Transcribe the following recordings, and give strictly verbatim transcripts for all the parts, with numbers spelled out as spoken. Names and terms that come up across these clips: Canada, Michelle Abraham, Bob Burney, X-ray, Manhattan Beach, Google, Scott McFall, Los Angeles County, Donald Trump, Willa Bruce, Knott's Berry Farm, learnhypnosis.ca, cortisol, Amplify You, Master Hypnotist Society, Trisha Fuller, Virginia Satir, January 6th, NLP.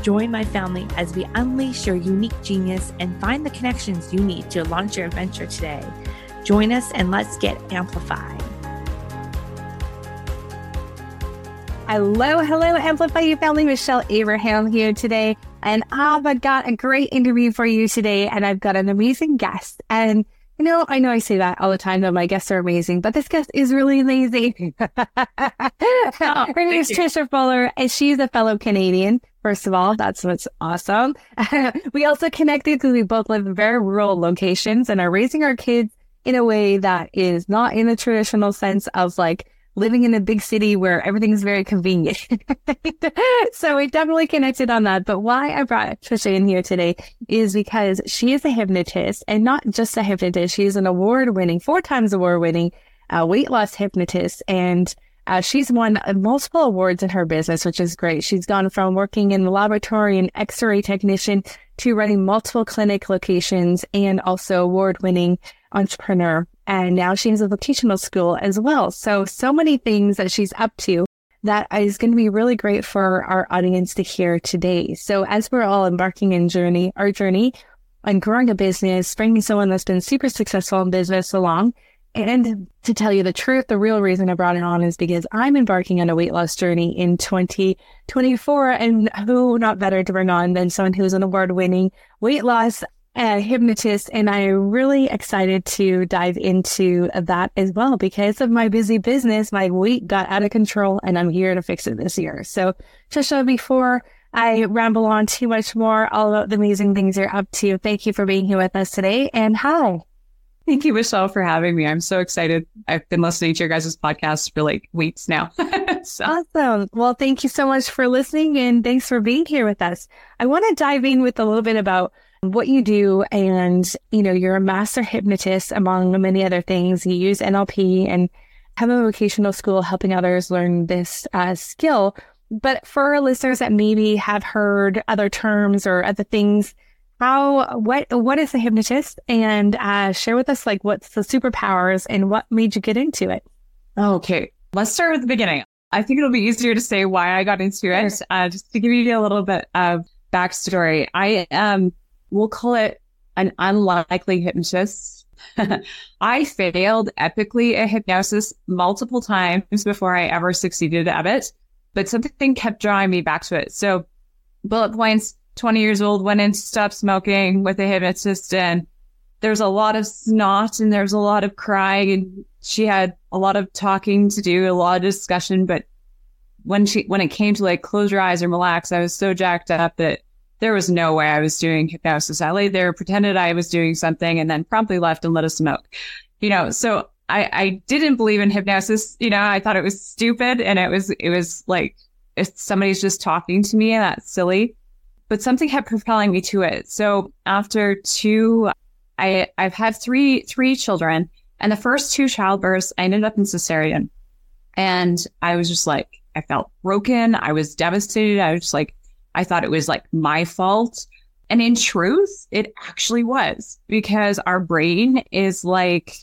Join my family as we unleash your unique genius and find the connections you need to launch your adventure today. Join us and let's get amplified. Hello, hello, Amplify You family. Michelle Abraham here today. And I've got a great interview for you today. And I've got an amazing guest. And you know, I know I say that all the time that my guests are amazing, but this guest is really amazing. Oh, her name is Trisha Fuller, and she's a fellow Canadian. First of all, that's what's awesome. We also connected because we both live in very rural locations and are raising our kids in a way that is not in the traditional sense of like living in a big city where everything's very convenient. So we definitely connected on that. But why I brought Trisha in here today is because she is a hypnotist, and not just a hypnotist. She is an award-winning, four times award-winning uh, weight loss hypnotist. And uh, she's won multiple awards in her business, which is great. She's gone from working in the laboratory and x-ray technician to running multiple clinic locations and also award-winning entrepreneur. And now she has a vocational school as well. So, so many things that she's up to that is going to be really great for our audience to hear today. So as we're all embarking in journey, our journey on growing a business, bringing someone that's been super successful in business along. And to tell you the truth, the real reason I brought it on is because I'm embarking on a weight loss journey in twenty twenty-four. And who not better to bring on than someone who's an award-winning weight loss a hypnotist, and I'm really excited to dive into that as well. Because of my busy business, my weight got out of control, and I'm here to fix it this year. So, Trisha, before I ramble on too much more all about the amazing things you're up to, thank you for being here with us today, and hi. Thank you, Michelle, for having me. I'm so excited. I've been listening to your guys' podcast for like weeks now. So. Awesome. Well, thank you so much for listening, and thanks for being here with us. I want to dive in with a little bit about what you do, and you know, you're a master hypnotist among many other things. You use N L P and have a vocational school helping others learn this uh, skill. But for our listeners that maybe have heard other terms or other things, how what what is a hypnotist? And uh, share with us like what's the superpowers and what made you get into it. Okay, let's start with the beginning. I think it'll be easier to say why I got into it. Uh, just to give you a little bit of backstory, I am. Um, We'll call it an unlikely hypnotist. I failed epically at hypnosis multiple times before I ever succeeded at it, but something kept drawing me back to it. So bullet points, twenty years old, went in to stop smoking with a hypnotist, and there's a lot of snot and there's a lot of crying, and she had a lot of talking to do, a lot of discussion. But when she when it came to like close your eyes and relax, I was so jacked up that there was no way I was doing hypnosis. I laid there, pretended I was doing something, and then promptly left and lit a smoke. You know, so I, I didn't believe in hypnosis. You know, I thought it was stupid, and it was it was like if somebody's just talking to me, and that's silly. But something kept propelling me to it. So after two, I I've had three three children, and the first two childbirths, I ended up in cesarean, and I was just like, I felt broken. I was devastated. I was just like. I thought it was like my fault. And in truth, it actually was, because our brain is like,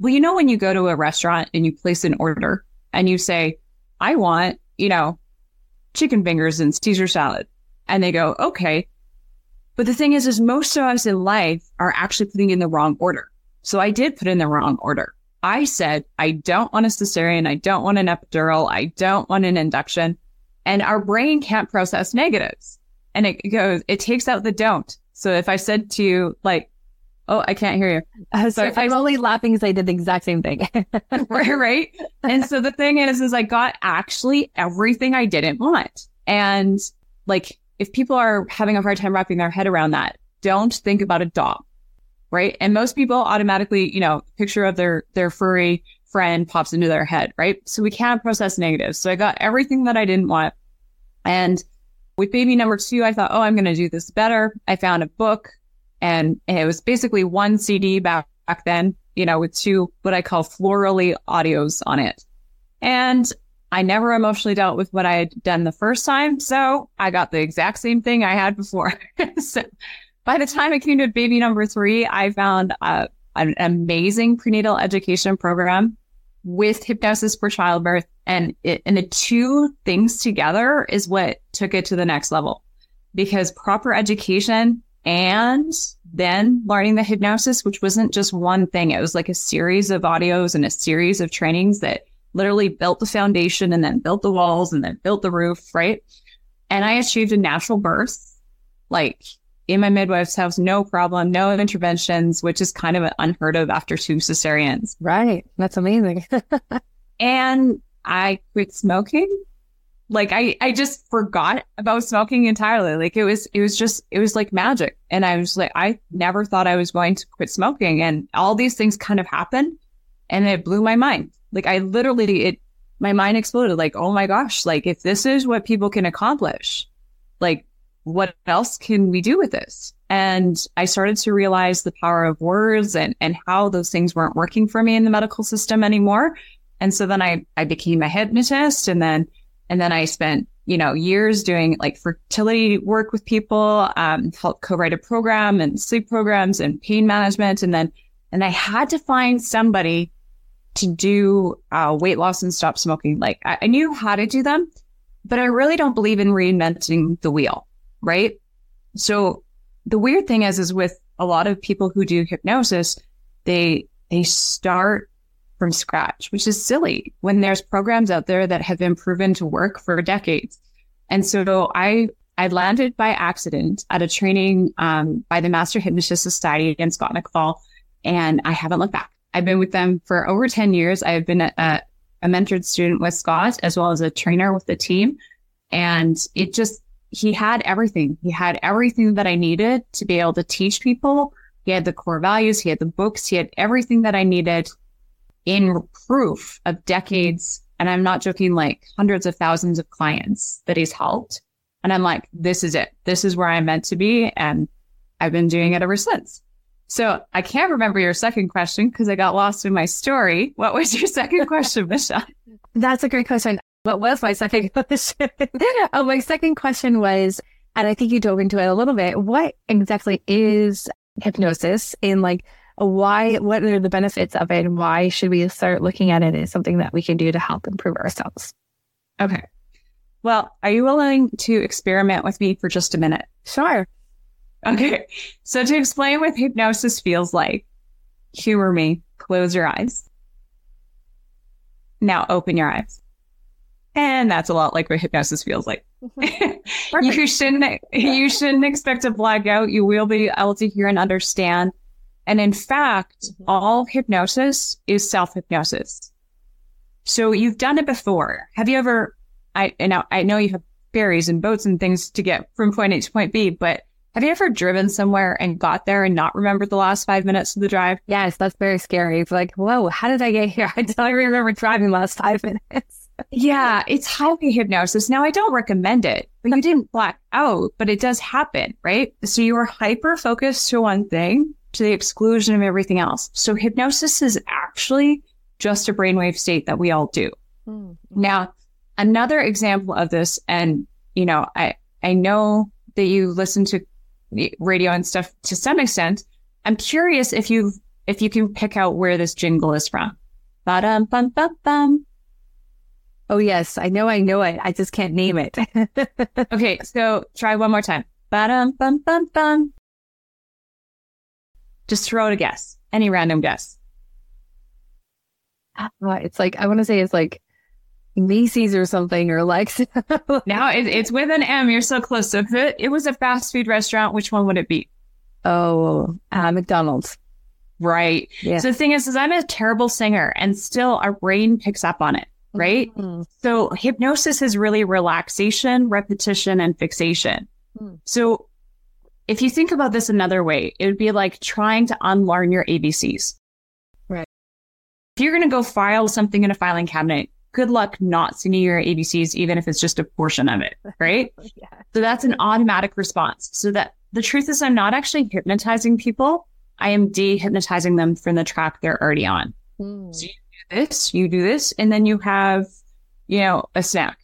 well, you know, when you go to a restaurant and you place an order and you say, I want, you know, chicken fingers and Caesar salad. And they go, okay. But the thing is, is most of us in life are actually putting in the wrong order. So I did put in the wrong order. I said, I don't want a cesarean. I don't want an epidural. I don't want an induction. And our brain can't process negatives, and it goes, it takes out the don't. So if I said to you, like, oh, I can't hear you. Uh, so if I'm I, only laughing because I did the exact same thing. right, right. And so the thing is, is I got actually everything I didn't want. And like, if people are having a hard time wrapping their head around that, don't think about a dog, right? And most people automatically, you know, picture of their, their furry friend pops into their head, right? So we can't process negatives. So I got everything that I didn't want. And With baby number two, I thought, oh, I'm going to do this better. I found a book, and it was basically one C D back, back then, you know, with two what I call florally audios on it. And I never emotionally dealt with what I had done the first time. So I got the exact same thing I had before. So by the time it came to baby number three, I found uh, an amazing prenatal education program with hypnosis for childbirth. And it, and the two things together is what took it to the next level, because proper education and then learning the hypnosis, which wasn't just one thing. It was like a series of audios and a series of trainings that literally built the foundation and then built the walls and then built the roof, right? And I achieved a natural birth, like in my midwife's house, no problem, no interventions, which is kind of unheard of after two cesareans. Right. That's amazing. And I quit smoking. Like I, I just forgot about smoking entirely. Like it was, it was just, it was like magic. And I was like, I never thought I was going to quit smoking. And all these things kind of happened, and it blew my mind. Like I literally, it, my mind exploded. Like, oh my gosh, like if this is what people can accomplish, like what else can we do with this? And I started to realize the power of words and, and how those things weren't working for me in the medical system anymore. And so then I, I became a hypnotist, and then, and then I spent, you know, years doing like fertility work with people, um, helped co-write a program and sleep programs and pain management. And then, and I had to find somebody to do uh, weight loss and stop smoking. Like I, I knew how to do them, but I really don't believe in reinventing the wheel, right? So the weird thing is, is with a lot of people who do hypnosis, they they start from scratch, which is silly when there's programs out there that have been proven to work for decades. And so I I landed by accident at a training um, by the Master Hypnotist Society and Scott McFall, and I haven't looked back. I've been with them for over ten years. I have been a, a, a mentored student with Scott, as well as a trainer with the team. And it just, he had everything. He had everything that I needed to be able to teach people. He had the core values. He had the books. He had everything that I needed in proof of decades. And I'm not joking, like hundreds of thousands of clients that he's helped. And I'm like, this is it. This is where I'm meant to be. And I've been doing it ever since. So I can't remember your second question because I got lost in my story. What was your second question, Michelle? That's a great question. What was my second question? Oh, my second question was, and I think you dove into it a little bit, what exactly is hypnosis, and like why, what are the benefits of it, and why should we start looking at it as something that we can do to help improve ourselves? Okay. Well, are you willing to experiment with me for just a minute? Sure. Okay, so to explain what hypnosis feels like, humor me, close your eyes. Now open your eyes. And that's a lot like what hypnosis feels like. Mm-hmm. you shouldn't you shouldn't expect to black out. You will be able to hear and understand. And in fact, mm-hmm. all hypnosis is self-hypnosis. So you've done it before. Have you ever, I, and I, I know you have ferries and boats and things to get from point A to point B, but have you ever driven somewhere and got there and not remembered the last five minutes of the drive? Yes, that's very scary. It's like, whoa, how did I get here? I don't remember driving last five minutes. Yeah, it's highway hypnosis. Now, I don't recommend it, but you didn't black out, but it does happen, right? So you are hyper-focused to one thing to the exclusion of everything else. So hypnosis is actually just a brainwave state that we all do. Mm-hmm. Now, another example of this, and, you know, I, I know that you listen to radio and stuff to some extent. I'm curious if you if you can pick out where this jingle is from. Ba-dum, bum, bum, bum. Oh yes, I know, I know it. I just can't name it. Okay, so try one more time. Ba-dum, bum, bum, bum. Just throw out a guess, any random guess. Uh, it's like I want to say it's like Macy's or something, or like now it, it's with an M. You're so close. So if it, it was a fast food restaurant, which one would it be? Oh, uh, McDonald's. Right. Yeah. So the thing is, is I'm a terrible singer, and still our brain picks up on it. Right. Mm-hmm. So hypnosis is really relaxation, repetition, and fixation. Mm-hmm. So if you think about this another way, it would be like trying to unlearn your A B Cs. Right. If you're going to go file something in a filing cabinet, good luck not singing your A B Cs, even if it's just a portion of it, right? Yeah. So that's an automatic response. So that the truth is, I'm not actually hypnotizing people. I am de-hypnotizing them from the track they're already on. Mm. So you do this, you do this, and then you have, you know, a snack.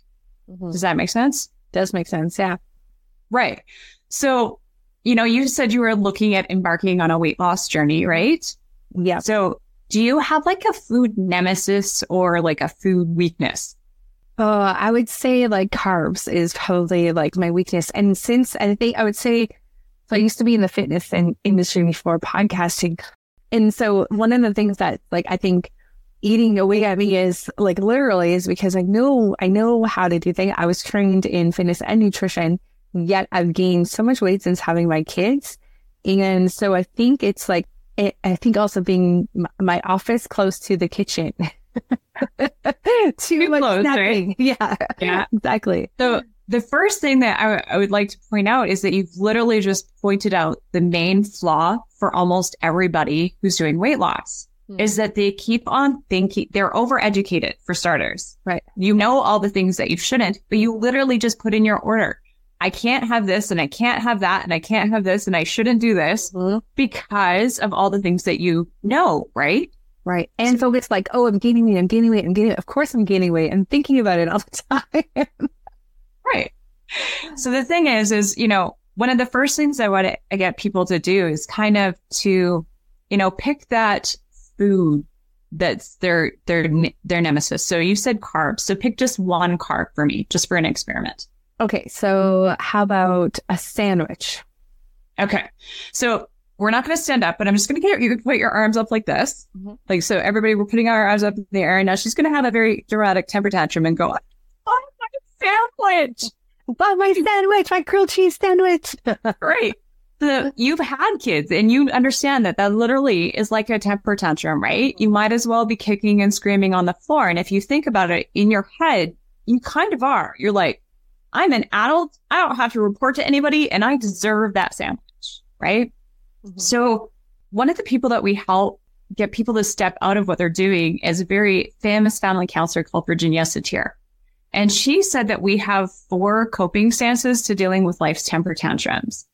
Mm-hmm. Does that make sense? Does make sense. Yeah. Right. So, you know, you said you were looking at embarking on a weight loss journey, right? Yeah. So do you have like a food nemesis or like a food weakness? Oh, uh, I would say like carbs is probably like my weakness. And since I think I would say, so I used to be in the fitness and industry before podcasting. And so one of the things that like, I think eating away at me is like literally is because I know, I know how to do things. I was trained in fitness and nutrition, yet I've gained so much weight since having my kids. And so I think it's like, it, I think also being m- my office close to the kitchen. Too much close, snapping. Right? Yeah, yeah, exactly. So the first thing that I, w- I would like to point out is that you've literally just pointed out the main flaw for almost everybody who's doing weight loss. Mm. Is that they keep on thinking they're overeducated, for starters. Right. You know all the things that you shouldn't, but you literally just put in your order. I can't have this and I can't have that and I can't have this and I shouldn't do this mm-hmm. because of all the things that you know, right? Right. And so it's like, oh, I'm gaining weight, I'm gaining weight, I'm gaining weight. Of course I'm gaining weight. I'm thinking about it all the time. Right. So the thing is, is, you know, one of the first things I want to get people to do is kind of to, you know, pick that food that's their, their, their nemesis. So you said carbs. So pick just one carb for me, just for an experiment. Okay. So how about a sandwich? Okay. So we're not going to stand up, but I'm just going to get you to put your arms up like this. Mm-hmm. Like, so everybody, we're putting our arms up in the air. And now she's going to have a very dramatic temper tantrum and go, oh, my sandwich. Oh, my sandwich, my grilled cheese sandwich. Right. So you've had kids and you understand that that literally is like a temper tantrum, right? You might as well be kicking and screaming on the floor. And if you think about it in your head, you kind of are. You're like, I'm an adult. I don't have to report to anybody and I deserve that sandwich, right? So one of the people that we help get people to step out of what they're doing is a very famous family counselor called Virginia Satir. And she said that we have four coping stances to dealing with life's temper tantrums.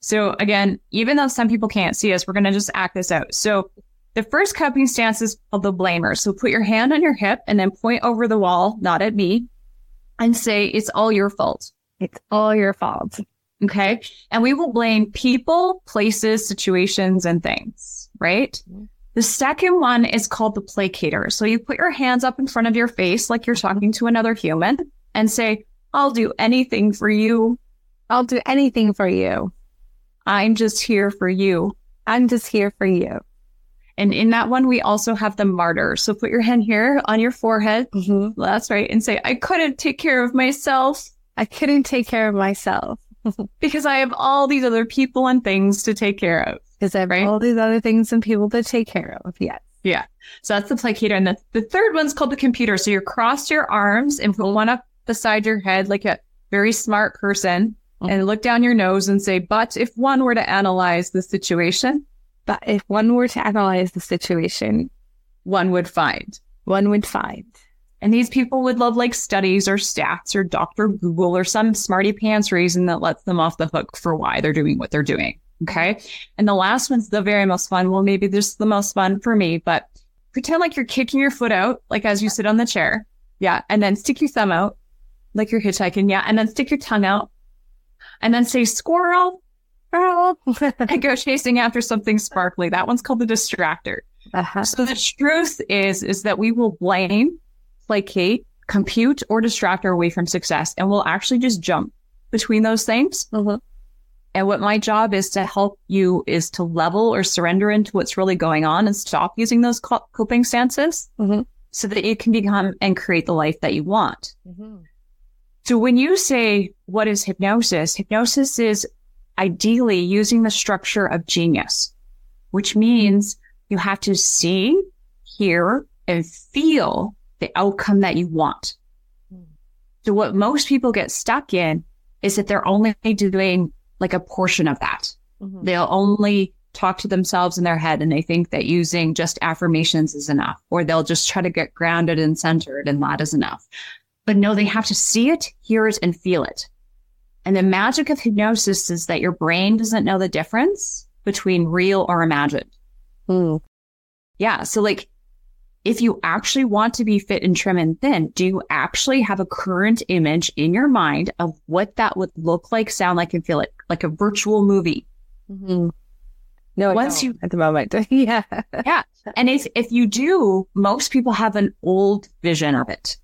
So again, even though some people can't see us, we're going to just act this out. So the first coping stance is called the blamer. So put your hand on your hip and then point over the wall, not at me, and say, it's all your fault. It's all your fault. Okay. And we will blame people, places, situations, and things, right? Mm-hmm. The second one is called the placator. So you put your hands up in front of your face like you're talking to another human and say, I'll do anything for you. I'll do anything for you. I'm just here for you. I'm just here for you. And in that one, we also have the martyr. So put your hand here on your forehead. Mm-hmm. That's right. And say, I couldn't take care of myself. I couldn't take care of myself. Because I have all these other people and things to take care of. Because I have right? all these other things and people to take care of. Yes. Yeah. So that's the placator. And the, the third one's called the computer. So you cross your arms and put one up beside your head like a very smart person mm-hmm. and look down your nose and say, but if one were to analyze the situation. But if one were to analyze the situation. One would find. One would find. And these people would love like studies or stats or Doctor Google or some smarty pants reason that lets them off the hook for why they're doing what they're doing. Okay. And the last one's the very most fun. Well, maybe this is the most fun for me, but pretend like you're kicking your foot out, like as you sit on the chair. Yeah. And then stick your thumb out like you're hitchhiking. Yeah. And then stick your tongue out and then say squirrel, squirrel, and go chasing after something sparkly. That one's called the distractor. Uh-huh. So the truth is, is that we will blame, placate, compute, or distract our way from success. And we'll actually just jump between those things. Mm-hmm. And what my job is to help you is to level or surrender into what's really going on and stop using those coping stances mm-hmm. so that you can become and create the life that you want. Mm-hmm. So when you say, what is hypnosis? Hypnosis is ideally using the structure of genius, which means you have to see, hear, and feel the outcome that you want. So what most people get stuck in is that they're only doing like a portion of that. Mm-hmm. They'll only talk to themselves in their head and they think that using just affirmations is enough, or they'll just try to get grounded and centered and that is enough. But no, they have to see it, hear it, and feel it. And the magic of hypnosis is that your brain doesn't know the difference between real or imagined. Mm. Yeah. So like, if you actually want to be fit and trim and thin, do you actually have a current image in your mind of what that would look like, sound like, and feel like, like a virtual movie? Mm-hmm. No, once you at the moment. Yeah. Yeah. And if, if you do, most people have an old vision of it.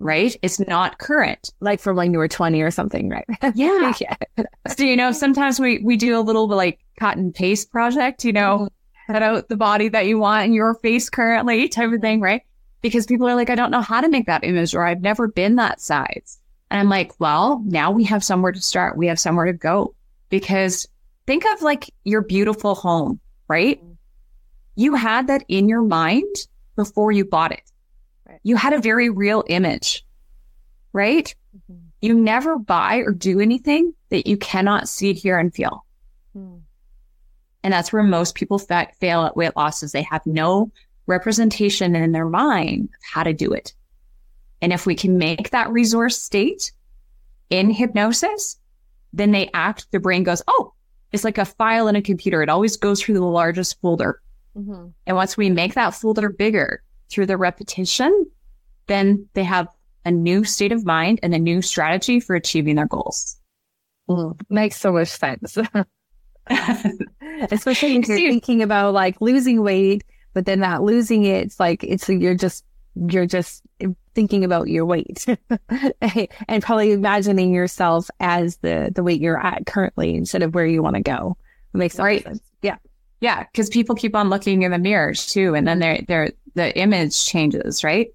Right. It's not current. Like from like you were twenty or something. Right. Yeah. Yeah. So, you know, sometimes we, we do a little bit like cut and paste project, you know, mm-hmm. cut out the body that you want in your face currently type of thing, right? Because people are like, I don't know how to make that image, or I've never been that size. And I'm like, well, now we have somewhere to start. We have somewhere to go. Because think of like your beautiful home, right? You had that in your mind before you bought it. Right. You had a very real image, right? Mm-hmm. You never buy or do anything that you cannot see, hear, and feel. Mm. And that's where most people fa- fail at weight loss, is they have no representation in their mind of how to do it. And if we can make that resource state in hypnosis, then they act, the brain goes, oh, it's like a file in a computer. It always goes through the largest folder. Mm-hmm. And once we make that folder bigger through the repetition, then they have a new state of mind and a new strategy for achieving their goals. Mm, makes so much sense. Especially if you're thinking about like losing weight, but then not losing it. It's like, it's, you're just, you're just thinking about your weight and probably imagining yourself as the, the weight you're at currently instead of where you want to go. It makes right. sense. Yeah. Yeah. Cause people keep on looking in the mirrors too. And then they're, they're, the image changes, right?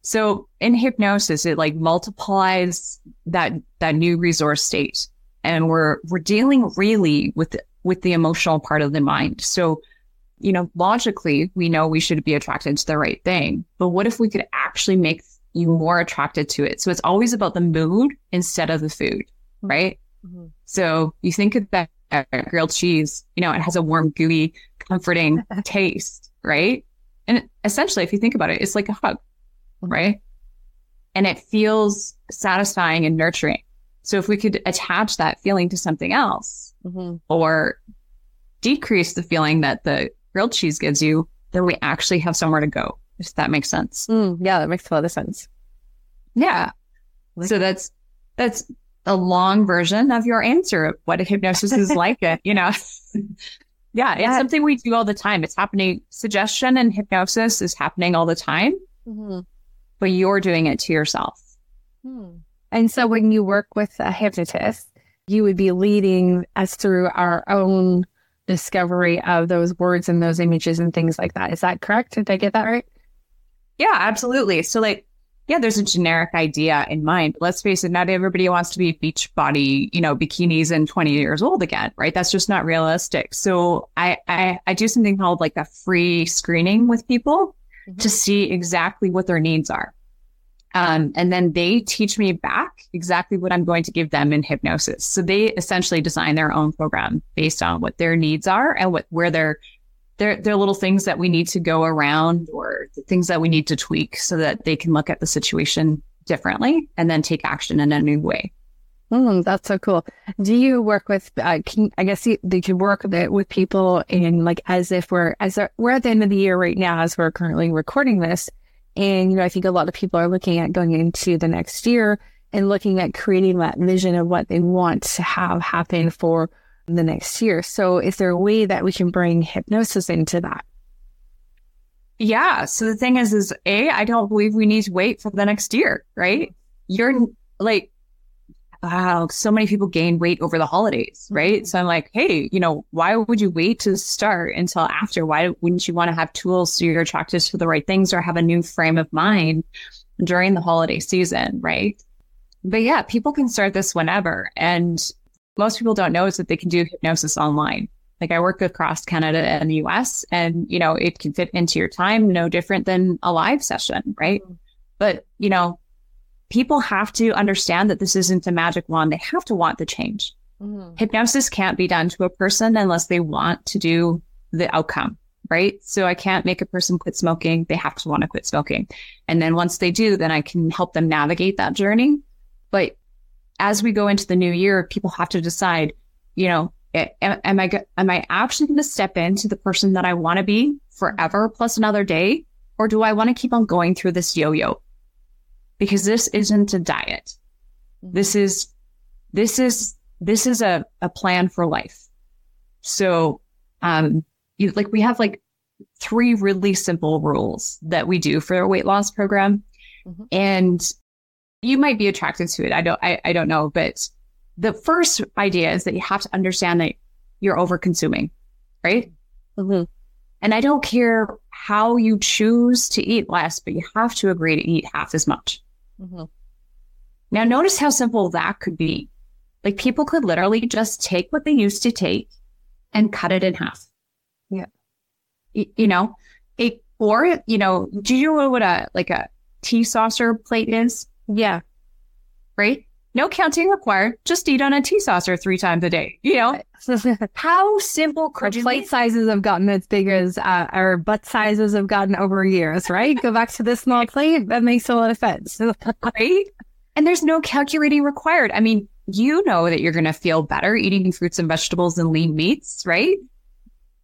So in hypnosis, it like multiplies that, that new resource state. And we're, we're dealing really with the, with the emotional part of the mind. So, you know, logically, we know we should be attracted to the right thing. But what if we could actually make you more attracted to it? So it's always about the mood instead of the food, right? Mm-hmm. So you think of that grilled cheese, you know, it has a warm, gooey, comforting taste, right? And essentially, if you think about it, it's like a hug, right? And it feels satisfying and nurturing. So if we could attach that feeling to something else, mm-hmm. or decrease the feeling that the grilled cheese gives you, then we actually have somewhere to go, if that makes sense. Mm, yeah, that makes a lot of sense. Yeah. Like so that's that's a long version of your answer of what a hypnosis is like, you know. Yeah, it's yeah. something we do all the time. It's happening. Suggestion and hypnosis is happening all the time, mm-hmm. but you're doing it to yourself. Hmm. And so when you work with a hypnotist, you would be leading us through our own discovery of those words and those images and things like that. Is that correct? Did I get that right? Yeah, absolutely. So like, yeah, there's a generic idea in mind. Let's face it, not everybody wants to be beach body, you know, bikinis and twenty years old again, right? That's just not realistic. So I, I, I do something called like a free screening with people mm-hmm. to see exactly what their needs are. Um, and then they teach me back exactly what I'm going to give them in hypnosis. So they essentially design their own program based on what their needs are and what where their their their little things that we need to go around or the things that we need to tweak so that they can look at the situation differently and then take action in a new way. Mm, that's so cool. Do you work with? Uh, can, I guess you, you can work with, it, with people in like as if we're as a, we're at the end of the year right now as we're currently recording this. And, you know, I think a lot of people are looking at going into the next year and looking at creating that vision of what they want to have happen for the next year. So is there a way that we can bring hypnosis into that? Yeah. So the thing is, is A, I don't believe we need to wait for the next year, right? You're like, wow, so many people gain weight over the holidays, right? So I'm like, hey, you know, why would you wait to start until after? Why wouldn't you want to have tools so you're attracted to the right things or have a new frame of mind during the holiday season, right? But yeah, people can start this whenever. And most people don't know is that they can do hypnosis online. Like I work across Canada and the U S and, you know, it can fit into your time, no different than a live session, right? But, you know, people have to understand that this isn't a magic wand. They have to want the change. Mm. Hypnosis can't be done to a person unless they want to do the outcome, right? So I can't make a person quit smoking. They have to want to quit smoking. And then once they do, then I can help them navigate that journey. But as we go into the new year, people have to decide, you know, am, am I am I actually going to step into the person that I want to be forever plus another day? Or do I want to keep on going through this yo-yo? Because this isn't a diet. This is, this is, this is a, a plan for life. So, um, you, like we have like three really simple rules that we do for our weight loss program. Mm-hmm. And you might be attracted to it. I don't, I, I don't know, but the first idea is that you have to understand that you're over consuming, right? Mm-hmm. And I don't care how you choose to eat less, but you have to agree to eat half as much. Mm-hmm. Now, notice how simple that could be. Like, people could literally just take what they used to take and cut it in half. Yeah. Y- you know, it, or, you know, do you know what a, like a tea saucer plate is? Yeah. Right? No counting required. Just eat on a tea saucer three times a day. You know, how simple could you be? Plate sizes have gotten as big as uh, our butt sizes have gotten over years, right? Go back to this small plate. That makes a lot of sense. Right? And there's no calculating required. I mean, you know that you're going to feel better eating fruits and vegetables and lean meats, right?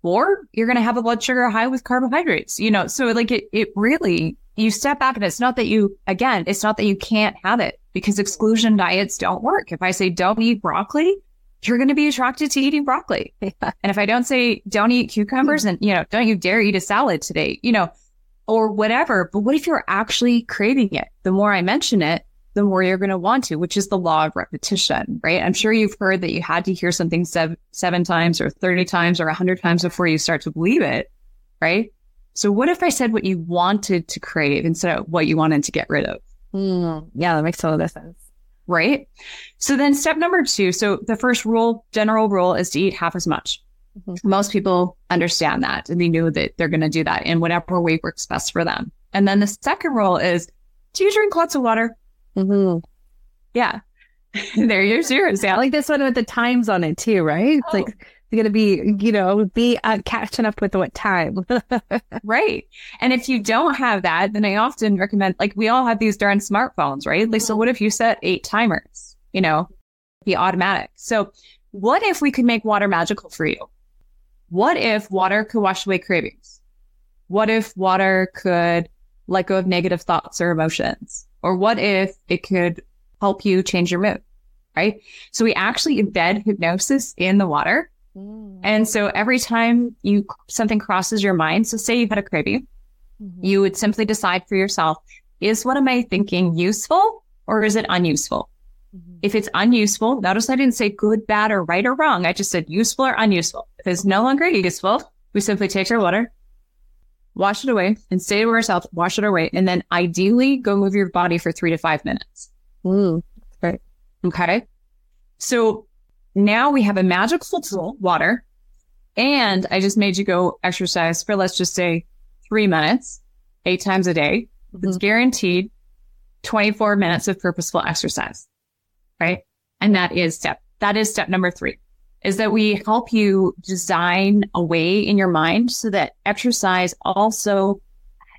Or you're going to have a blood sugar high with carbohydrates, you know? So like it, it really, you step back and it's not that you, again, it's not that you can't have it, because exclusion diets don't work. If I say don't eat broccoli, you're going to be attracted to eating broccoli. Yeah. And if I don't say don't eat cucumbers and, you know, don't you dare eat a salad today, you know, or whatever. But what if you're actually craving it? The more I mention it, the more you're going to want to, which is the law of repetition, right? I'm sure you've heard that you had to hear something seven, seven times or thirty times or one hundred times before you start to believe it, right? So what if I said what you wanted to crave instead of what you wanted to get rid of? Mm, yeah, that makes a lot of sense. Right? So then step number two. So the first rule, general rule, is to eat half as much. Mm-hmm. Most people understand that and they know that they're going to do that in whatever way works best for them. And then the second rule is, do you drink lots of water? Mm-hmm. Yeah. There you're serious. Yeah. Like this one with the times on it too, right? It's oh. like it's gonna be, you know, be uh, catching up with what time. Right. And if you don't have that, then I often recommend, like, we all have these darn smartphones, right? Like, so what if you set eight timers, you know, be automatic. So what if we could make water magical for you? What if water could wash away cravings? What if water could let go of negative thoughts or emotions? Or what if it could help you change your mood, right? So we actually embed hypnosis in the water. Mm. And so every time you something crosses your mind, so say you had a craving, mm-hmm. you would simply decide for yourself, is what am I thinking useful or is it unuseful? Mm-hmm. If it's unuseful, notice I didn't say good, bad, or right or wrong. I just said useful or unuseful. If it's no longer useful, we simply take our water, wash it away, and say to ourselves, wash it away. And then ideally go move your body for three to five minutes. Ooh, right. Okay. So now we have a magical tool, water. And I just made you go exercise for, let's just say, three minutes, eight times a day. Mm-hmm. It's guaranteed twenty-four minutes of purposeful exercise. Right. And that is step, that is step number three. Is that we help you design a way in your mind so that exercise also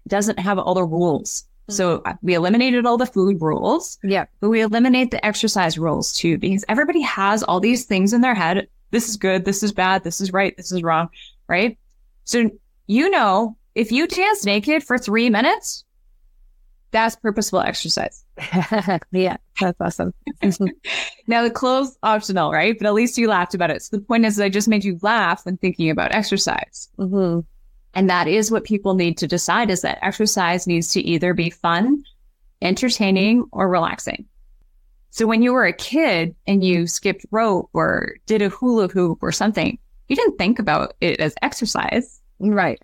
doesn't have all the rules. Mm-hmm. So we eliminated all the food rules. Yeah. But we eliminate the exercise rules too, because everybody has all these things in their head. This is good. This is bad. This is right. This is wrong. Right. So, you know, if you dance naked for three minutes, that's purposeful exercise. Yeah, that's awesome. Now, the clothes optional, right? But at least you laughed about it. So the point is, I just made you laugh when thinking about exercise. Mm-hmm. And that is what people need to decide, is that exercise needs to either be fun, entertaining, or relaxing. So when you were a kid and you skipped rope or did a hula hoop or something, you didn't think about it as exercise. Right.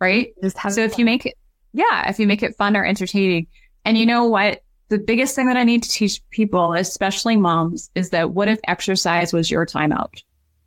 Right? Just so fun. If you make it, yeah, if you make it fun or entertaining. And you know what? The biggest thing that I need to teach people, especially moms, is that what if exercise was your timeout?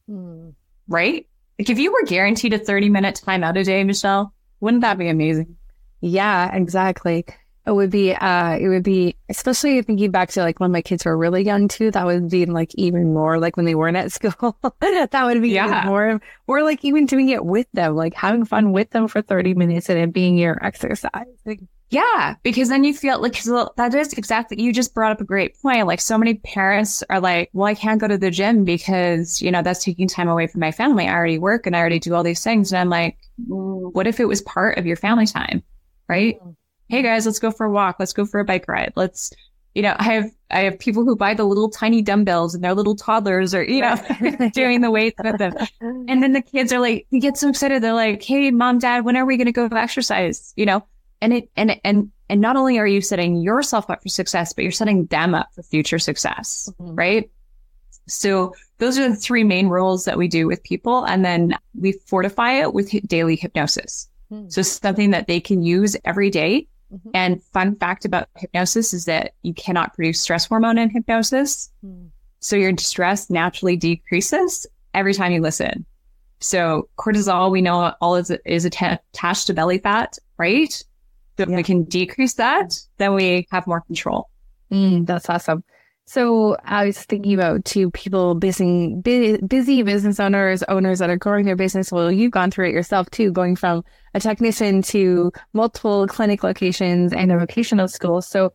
Mm. Right? Like, if you were guaranteed a thirty minute timeout a day, Michelle, wouldn't that be amazing? Yeah, exactly. It would be, uh, it would be, especially thinking back to like when my kids were really young too, that would be like even more like when they weren't at school, that would be yeah. even more, or like even doing it with them, like having fun with them for thirty minutes and it being your exercise. Like, Yeah, because then you feel like, well, that is exactly, you just brought up a great point. Like, so many parents are like, well, I can't go to the gym because, you know, that's taking time away from my family. I already work and I already do all these things. And I'm like, what if it was part of your family time? Right? Mm-hmm. Hey guys, let's go for a walk. Let's go for a bike ride. Let's, you know, I have, I have people who buy the little tiny dumbbells and their little toddlers are, you know, doing the weights with them. And then the kids are like, they get so excited. They're like, hey mom, dad, when are we going to go exercise? You know? And it and and and not only are you setting yourself up for success, but you're setting them up for future success, mm-hmm. right? So those are the three main rules that we do with people, and then we fortify it with daily hypnosis. Mm-hmm. So something that they can use every day. Mm-hmm. And fun fact about hypnosis is that you cannot produce stress hormone in hypnosis, mm-hmm. so your stress naturally decreases every time you listen. So cortisol, we know all is is attached to belly fat, right? So if yeah. we can decrease that, then we have more control. Mm, that's awesome. So I was thinking about two people, busy, busy business owners, owners that are growing their business. Well, you've gone through it yourself too, going from a technician to multiple clinic locations and a vocational school. So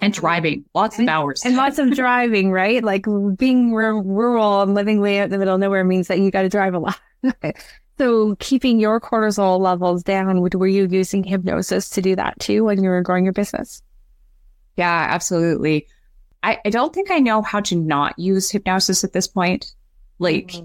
and driving, lots and, of hours. And lots of driving, right? Like being r- rural and living way out in the middle of nowhere means that you got to drive a lot. So keeping your cortisol levels down, were you using hypnosis to do that too when you were growing your business? Yeah, absolutely. I, I don't think I know how to not use hypnosis at this point. Like mm-hmm.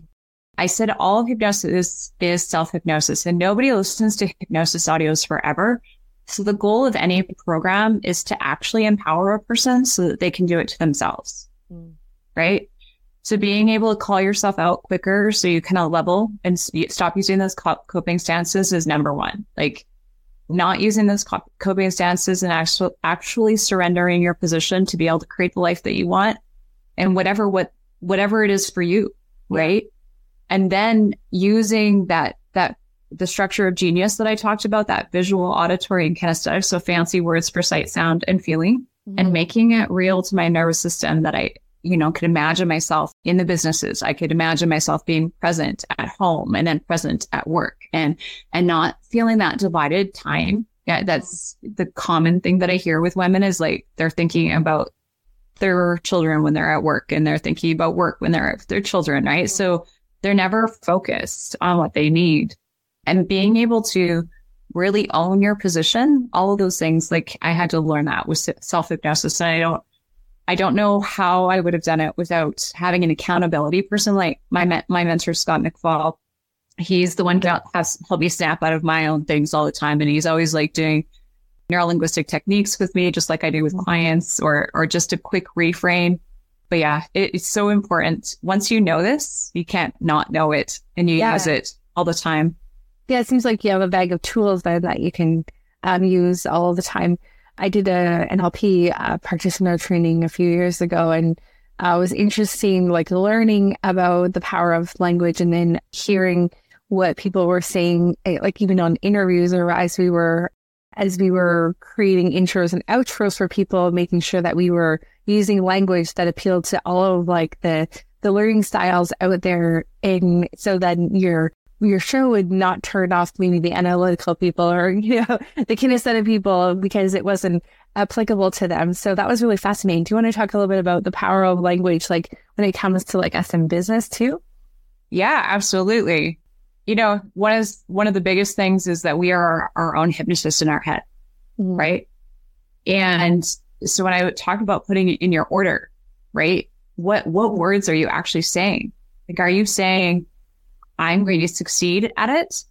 I said, all of hypnosis is self-hypnosis and nobody listens to hypnosis audios forever. So the goal of any program is to actually empower a person so that they can do it to themselves, mm. right? So being able to call yourself out quicker so you kind of level and stop using those coping stances is number one. Like not using those coping stances and actually actually surrendering your position to be able to create the life that you want and whatever what whatever it is for you, right? And then using that that the structure of genius that I talked about, that visual, auditory, and kinesthetic, so fancy words for sight, sound, and feeling, mm-hmm. and making it real to my nervous system that I you know, could imagine myself in the businesses. I could imagine myself being present at home and then present at work and, and not feeling that divided time. Yeah. That's the common thing that I hear with women is like, they're thinking about their children when they're at work and they're thinking about work when they're their children. Right. So they're never focused on what they need and being able to really own your position. All of those things, like I had to learn that with self-hypnosis and I don't, I don't know how I would have done it without having an accountability person like my me- my mentor, Scott McFall. He's the one that has helped me snap out of my own things all the time. And he's always like doing neurolinguistic techniques with me, just like I do with clients or or just a quick reframe. But yeah, it, it's so important. Once you know this, you can't not know it and you yeah. use it all the time. Yeah, it seems like you have a bag of tools there that you can um, use all the time. I did a N L P uh, practitioner training a few years ago, and uh, it was interesting, like learning about the power of language, and then hearing what people were saying, like even on interviews or as we were as we were creating intros and outros for people, making sure that we were using language that appealed to all of like the the learning styles out there, and so that you're. Your show would not turn off maybe the analytical people or, you know, the kinesthetic people because it wasn't applicable to them. So that was really fascinating. Do you want to talk a little bit about the power of language, like when it comes to like us in business too? Yeah, absolutely. You know, one is one of the biggest things is that we are our own hypnotist in our head, mm-hmm. right? And so when I talk about putting it in your order, right? What, what words are you actually saying? Like, are you saying, I'm going to succeed at it,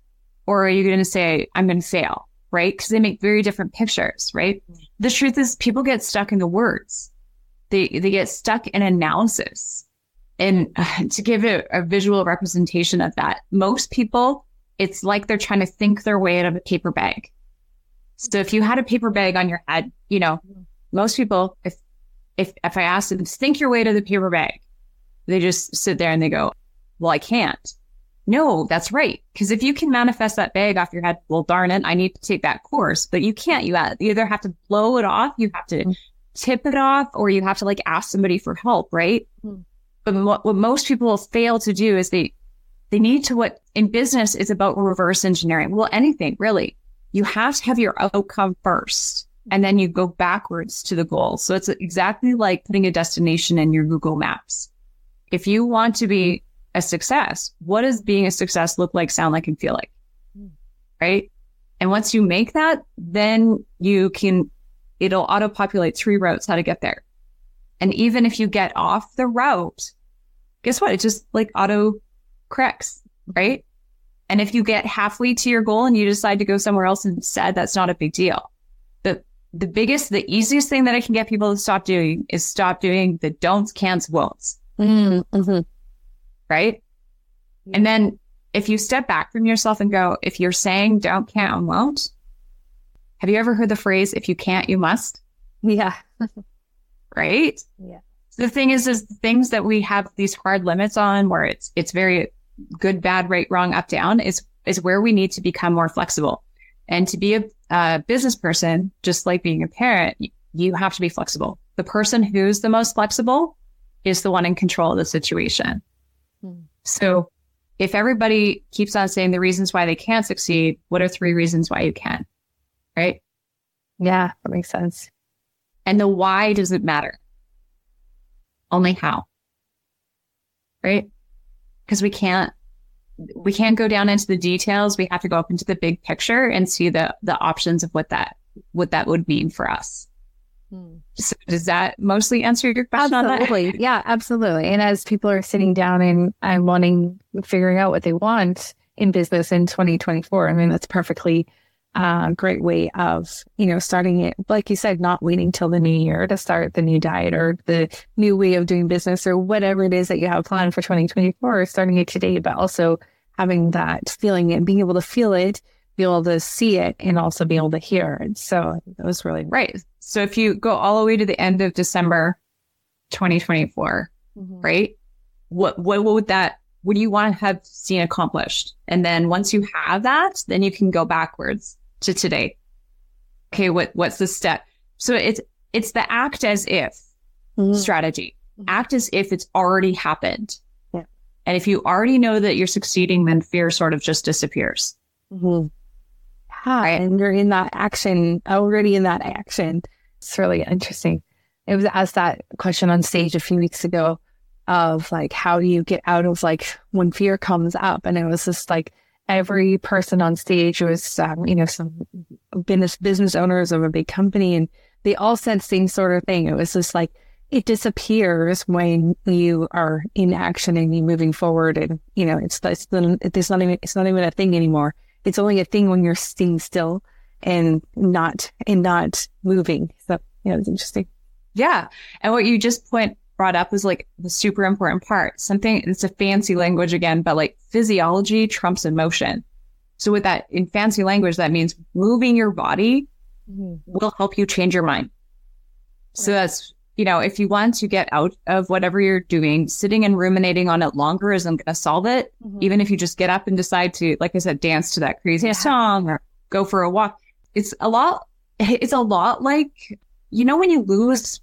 or are you going to say, I'm going to fail, right? Because they make very different pictures, right? Mm-hmm. The truth is people get stuck in the words. They they get stuck in analysis. And uh, to give it a visual representation of that, most people, it's like they're trying to think their way out of a paper bag. So if you had a paper bag on your head, you know, mm-hmm. most people, if, if, if I asked them, think your way to the paper bag, they just sit there and they go, well, I can't. No, that's right. Because if you can manifest that bag off your head, well, darn it, I need to take that course. But you can't. You either have to blow it off, you have to tip it off, or you have to like ask somebody for help, right? Mm-hmm. But what, what most people fail to do is they they need to what in business is about reverse engineering. Well, anything really. You have to have your outcome first. and then you go backwards to the goal. So it's exactly like putting a destination in your Google Maps. If you want to be a success, what does being a success look like, sound like, and feel like? Right? And once you make that, then you can, it'll auto-populate three routes how to get there. And even if you get off the route, guess what? It just like auto-corrects, right? And if you get halfway to your goal and you decide to go somewhere else instead, that's not a big deal. The the biggest, the easiest thing that I can get people to stop doing is stop doing the don'ts, can'ts, won'ts. Mm-hmm. Right? Yeah. And then if you step back from yourself and go, if you're saying don't, can't, and won't, have you ever heard the phrase, if you can't, you must? Yeah. Right? Yeah. The thing is, is things that we have these hard limits on, where it's it's very good, bad, right, wrong, up, down, is is where we need to become more flexible. And to be a, a business person, just like being a parent, you have to be flexible. The person who's the most flexible is the one in control of the situation. Hmm. So if everybody keeps on saying the reasons why they can't succeed, what are three reasons why you can? Right? Yeah, that makes sense. And the why doesn't matter. Only how. Right? Because we can't we can't go down into the details. We have to go up into the big picture and see the the options of what that what that would mean for us. Hmm. So does that mostly answer your question on that? Absolutely. Yeah, absolutely. And as people are sitting down and I'm wanting figuring out what they want in business in twenty twenty-four, I mean, that's perfectly Uh, great way of, you know, starting it, like you said, not waiting till the new year to start the new diet or the new way of doing business or whatever it is that you have planned for twenty twenty-four, starting it today, but also having that feeling and being able to feel it, be able to see it, and also be able to hear it. So that was really right. So if you go all the way to the end of December twenty twenty-four, mm-hmm. right? What, what, what would that what do you want to have seen accomplished? And then once you have that, then you can go backwards to today. Okay, what what's the step? So it's it's the act as if mm-hmm. strategy. Mm-hmm. Act as if it's already happened. Yeah. And if you already know that you're succeeding, then fear sort of just disappears. Mm-hmm. Yeah, right? And you're in that action, already in that action. It's really interesting. It was asked that question on stage a few weeks ago of like, how do you get out of like when fear comes up? And it was just like, every person on stage was, um, you know, some business business owners of a big company, and they all said the same sort of thing. It was just like, it disappears when you are in action and you're moving forward, and you know, it's it's, it's not even it's not even a thing anymore. It's only a thing when you're staying still and not and not moving. So yeah, it's interesting. Yeah, and what you just point brought up was like the super important part. Something, it's a fancy language again, but like physiology trumps emotion. So with that, in fancy language, that means moving your body mm-hmm. will help you change your mind. So that's, you know, if you want to get out of whatever you're doing, sitting and ruminating on it longer isn't going to solve it. Mm-hmm. Even if you just get up and decide to, like I said, dance to that crazy yeah. song or go for a walk. It's a lot, it's a lot like, you know, when you lose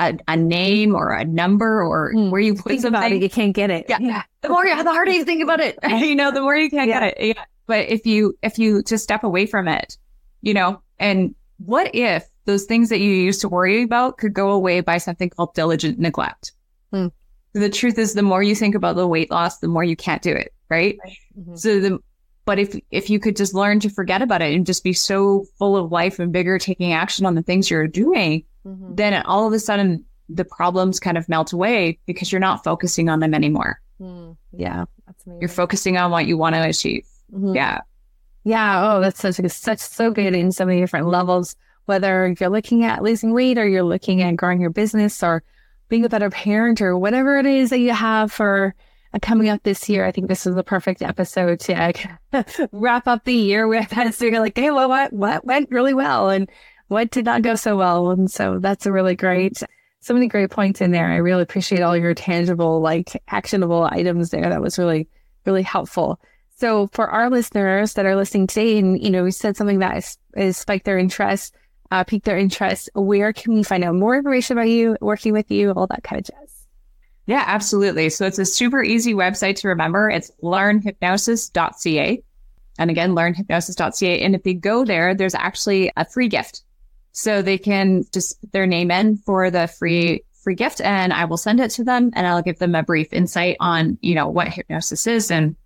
A, a name or a number or mm, where you put think about it, you can't get it. Yeah. yeah. The more, the harder you think about it, you know, the more you can't yeah. get it. Yeah. But if you, if you just step away from it, you know, and what if those things that you used to worry about could go away by something called diligent neglect? Mm. The truth is, the more you think about the weight loss, the more you can't do it. Right. right. Mm-hmm. So the, but if, if you could just learn to forget about it and just be so full of life and vigor, taking action on the things you're doing, mm-hmm. then all of a sudden the problems kind of melt away because you're not focusing on them anymore. Mm, yeah. That's amazing. You're focusing on what you want to achieve. Mm-hmm. Yeah. Yeah. Oh, that's such, such, so good in so many different levels, whether you're looking at losing weight or you're looking at growing your business or being a better parent or whatever it is that you have for uh, coming up this year. I think this is the perfect episode to uh, wrap up the year with. So you're like, hey, well, what, what went really well? And what did not go so well? And so that's a really great, so many great points in there. I really appreciate all your tangible, like actionable items there. That was really, really helpful. So for our listeners that are listening today and, you know, we said something that is, is spiked their interest, uh, piqued their interest, where can we find out more information about you, working with you, all that kind of jazz? Yeah, absolutely. So it's a super easy website to remember. It's learn hypnosis dot c a. And again, learn hypnosis dot c a. And if you go there, there's actually a free gift. So they can just their name in for the free free gift, and I will send it to them, and I'll give them a brief insight on, you know, what hypnosis is and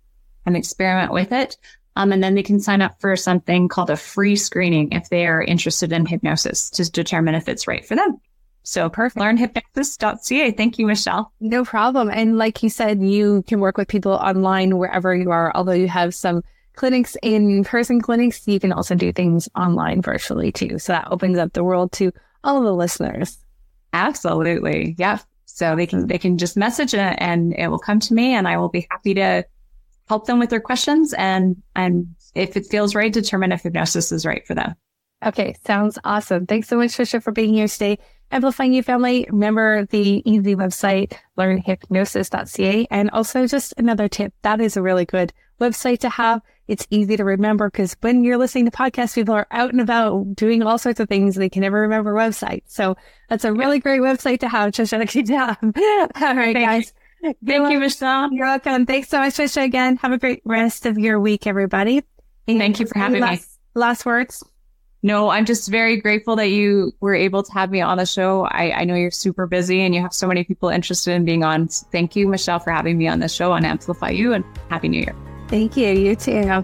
and experiment with it. Um, and then they can sign up for something called a free screening if they are interested in hypnosis to determine if it's right for them. So perfect. learn hypnosis dot c a. Thank you, Michelle. No problem. And like you said, you can work with people online wherever you are. Although you have some clinics, in-person clinics, you can also do things online virtually too. So that opens up the world to all the listeners. Absolutely. Yeah. So they can, they can just message it and it will come to me, and I will be happy to help them with their questions. And, and if it feels right, determine if hypnosis is right for them. Okay. Sounds awesome. Thanks so much, Trisha, for being here today. Amplifying You family, remember the easy website, learn hypnosis dot c a. And also just another tip, that is a really good website to have. It's easy to remember because when you're listening to podcasts, people are out and about doing all sorts of things. They can never remember websites. So that's a really great website to have, Trisha. Good job. All right, guys. Thank you, you Michelle. You're welcome. Thanks so much, Trisha, again. Have a great rest of your week, everybody. And Thank you for having last, me. Last words. No, I'm just very grateful that you were able to have me on the show. I, I know you're super busy and you have so many people interested in being on. So thank you, Michelle, for having me on the show on Amplify You, and Happy New Year. Thank you. You too.